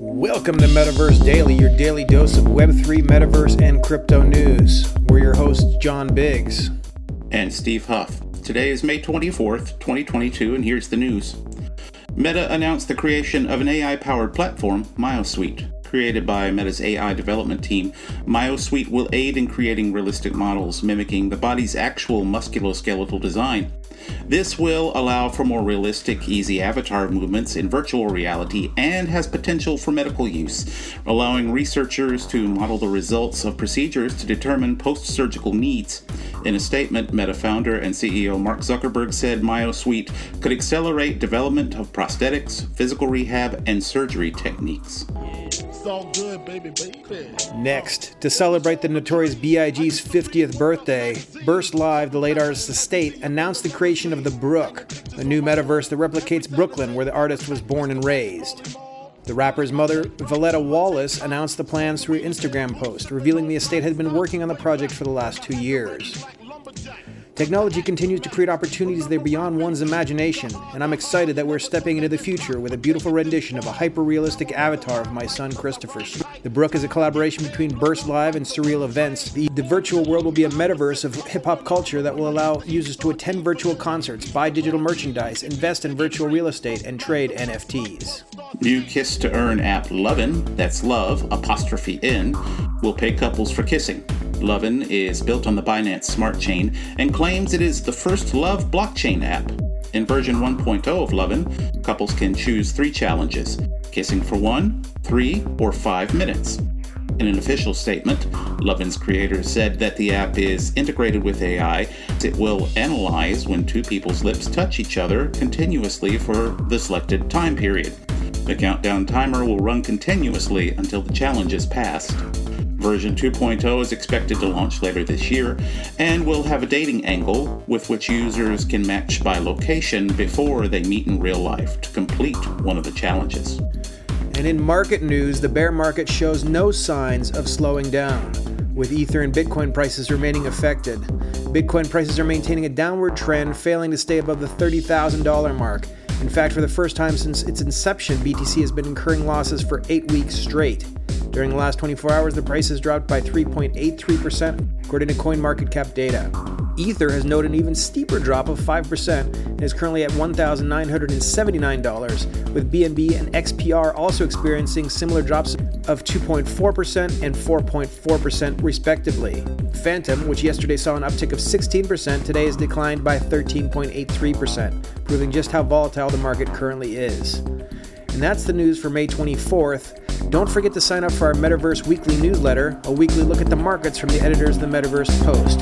Welcome to Metaverse Daily, your daily dose of Web3, Metaverse, and crypto news. We're your hosts, John Biggs. And Steve Huff. Today is May 24th, 2022, and here's the news. Meta announced the creation of an AI-powered platform, Myosuite. Created by Meta's AI development team, Myosuite will aid in creating realistic models mimicking the body's actual musculoskeletal design. This will allow for more realistic, easy avatar movements in virtual reality and has potential for medical use, allowing researchers to model the results of procedures to determine post-surgical needs. In a statement, Meta founder and CEO Mark Zuckerberg said Myosuite could accelerate development of prosthetics, physical rehab, and surgery techniques. Good, baby. Next, to celebrate the Notorious B.I.G.'s 50th birthday, Burst Live, the late artist's estate, announced the creation of The Brook, the new metaverse that replicates Brooklyn, where the artist was born and raised. The rapper's mother, Voletta Wallace, announced the plans through an Instagram post, revealing the estate had been working on the project for the last 2 years. Technology continues to create opportunities that are beyond one's imagination, and I'm excited that we're stepping into the future with a beautiful rendition of a hyper-realistic avatar of my son Christopher. The Brook is a collaboration between Burst Live and Surreal Events. The virtual world will be a metaverse of hip-hop culture that will allow users to attend virtual concerts, buy digital merchandise, invest in virtual real estate, and trade NFTs. New Kiss to Earn app Lovin, that's love, apostrophe N, will pay couples for kissing. Lovin is built on the Binance Smart Chain and claims it is the first love blockchain app. In version 1.0 of Lovin, couples can choose 3 challenges, kissing for 1, 3, or 5 minutes. In an official statement, Lovin's creator said that the app is integrated with AI. It will analyze when 2 people's lips touch each other continuously for the selected time period. The countdown timer will run continuously until the challenge is passed. Version 2.0 is expected to launch later this year and will have a dating angle with which users can match by location before they meet in real life to complete one of the challenges. And in market news, the bear market shows no signs of slowing down, with Ether and Bitcoin prices remaining affected. Bitcoin prices are maintaining a downward trend, failing to stay above the $30,000 mark. In fact, for the first time since its inception, BTC has been incurring losses for 8 weeks straight. During the last 24 hours, the price has dropped by 3.83%, according to CoinMarketCap data. Ether has noted an even steeper drop of 5% and is currently at $1,979, with BNB and XPR also experiencing similar drops of 2.4% and 4.4% respectively. Phantom, which yesterday saw an uptick of 16%, today has declined by 13.83%, proving just how volatile the market currently is. And that's the news for May 24th. Don't forget to sign up for our Metaverse Weekly Newsletter, a weekly look at the markets from the editors of the Metaverse Post.